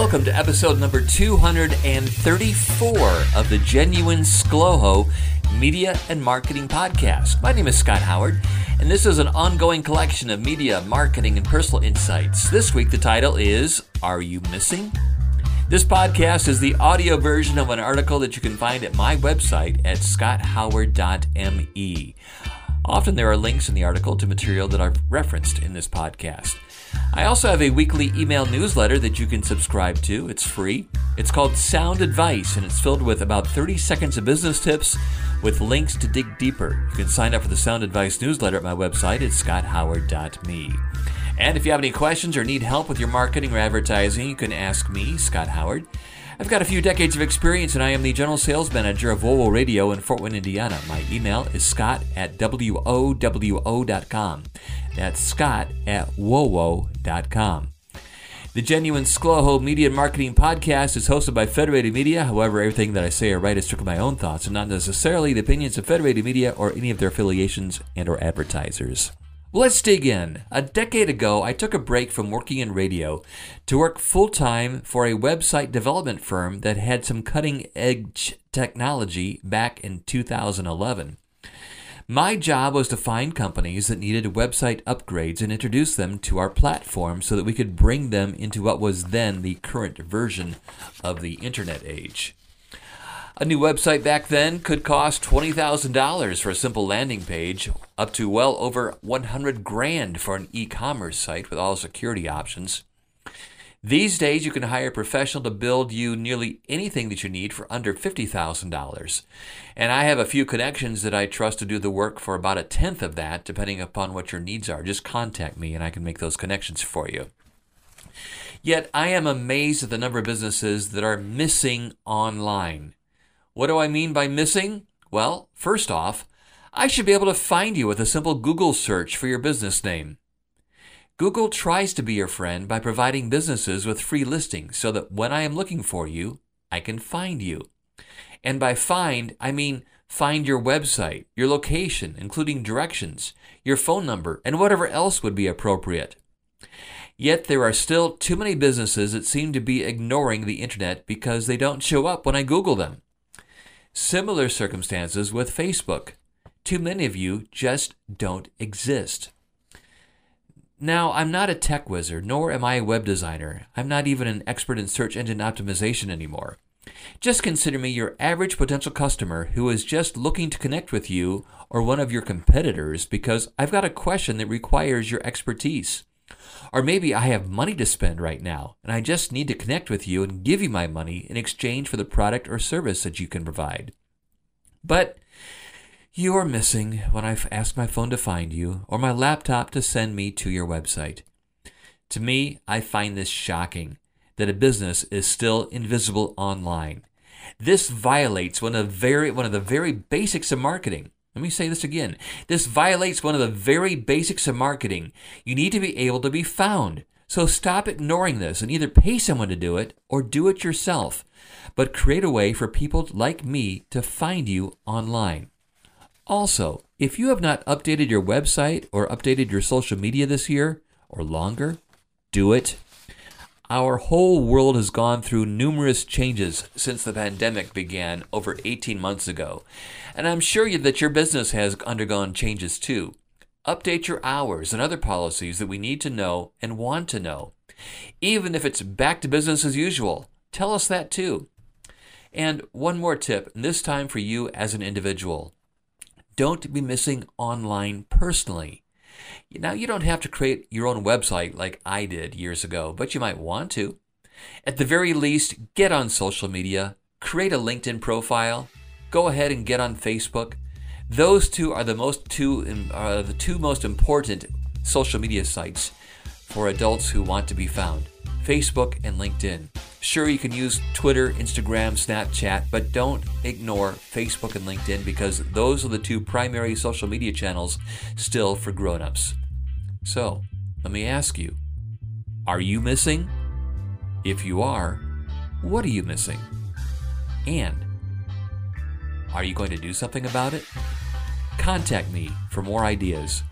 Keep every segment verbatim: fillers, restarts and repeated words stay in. Welcome to episode number two hundred thirty-four of the Genuine ScLoHo Media and Marketing Podcast. My name is Scott Howard, and this is an ongoing collection of media, marketing, and personal insights. This week, the title is, Are You Missing? This podcast is the audio version of an article that you can find at my website at scott howard dot m e. Often there are links in the article to material that I've referenced in this podcast. I also have a weekly email newsletter that you can subscribe to. It's free. It's called Sound Advice, and it's filled with about thirty seconds of business tips with links to dig deeper. You can sign up for the Sound Advice newsletter at my website at scott howard dot m e. And if you have any questions or need help with your marketing or advertising, you can ask me, Scott Howard. I've got a few decades of experience, and I am the general sales manager of WOWO Radio in Fort Wayne, Indiana. My email is scott at w o w o dot com. That's scott at w o w o dot com. The Genuine ScLoHo Media and Marketing Podcast is hosted by Federated Media. However, everything that I say or write is strictly my own thoughts and not necessarily the opinions of Federated Media or any of their affiliations and or advertisers. Let's dig in. A decade ago, I took a break from working in radio to work full-time for a website development firm that had some cutting-edge technology back in two thousand eleven. My job was to find companies that needed website upgrades and introduce them to our platform so that we could bring them into what was then the current version of the internet age. A new website back then could cost twenty thousand dollars for a simple landing page, up to well over one hundred grand for an e-commerce site with all security options. These days, you can hire a professional to build you nearly anything that you need for under fifty thousand dollars. And I have a few connections that I trust to do the work for about a tenth of that, depending upon what your needs are. Just contact me and I can make those connections for you. Yet, I am amazed at the number of businesses that are missing online. What do I mean by missing? Well, first off, I should be able to find you with a simple Google search for your business name. Google tries to be your friend by providing businesses with free listings so that when I am looking for you, I can find you. And by find, I mean find your website, your location, including directions, your phone number, and whatever else would be appropriate. Yet there are still too many businesses that seem to be ignoring the internet because they don't show up when I Google them. Similar circumstances with Facebook. Too many of you just don't exist. Now, I'm not a tech wizard, nor am I a web designer. I'm not even an expert in search engine optimization anymore. Just consider me your average potential customer who is just looking to connect with you or one of your competitors because I've got a question that requires your expertise. Or maybe I have money to spend right now, and I just need to connect with you and give you my money in exchange for the product or service that you can provide. But you are missing when I ask my phone to find you or my laptop to send me to your website. To me, I find this shocking that a business is still invisible online. This violates one of the very, one of the very basics of marketing. Let me say this again. This violates one of the very basics of marketing. You need to be able to be found. So stop ignoring this and either pay someone to do it or do it yourself, but create a way for people like me to find you online. Also, if you have not updated your website or updated your social media this year or longer, do it. Our whole world has gone through numerous changes since the pandemic began over eighteen months ago, and I'm sure that your business has undergone changes too. Update your hours and other policies that we need to know and want to know. Even if it's back to business as usual, tell us that too. And one more tip, and this time for you as an individual. Don't be missing online personally. Now, you don't have to create your own website like I did years ago, but you might want to. At the very least, get on social media, create a LinkedIn profile, go ahead and get on Facebook. Those two are the most two are the two most important social media sites for adults who want to be found, Facebook and LinkedIn. Sure, you can use Twitter, Instagram, Snapchat, but don't ignore Facebook and LinkedIn because those are the two primary social media channels still for grown-ups. So, let me ask you, are you missing? If you are, what are you missing? And are you going to do something about it? Contact me for more ideas.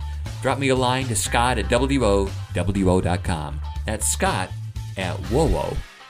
Drop me a line to Scott at w o w o dot com. That's Scott at w o w o dot com.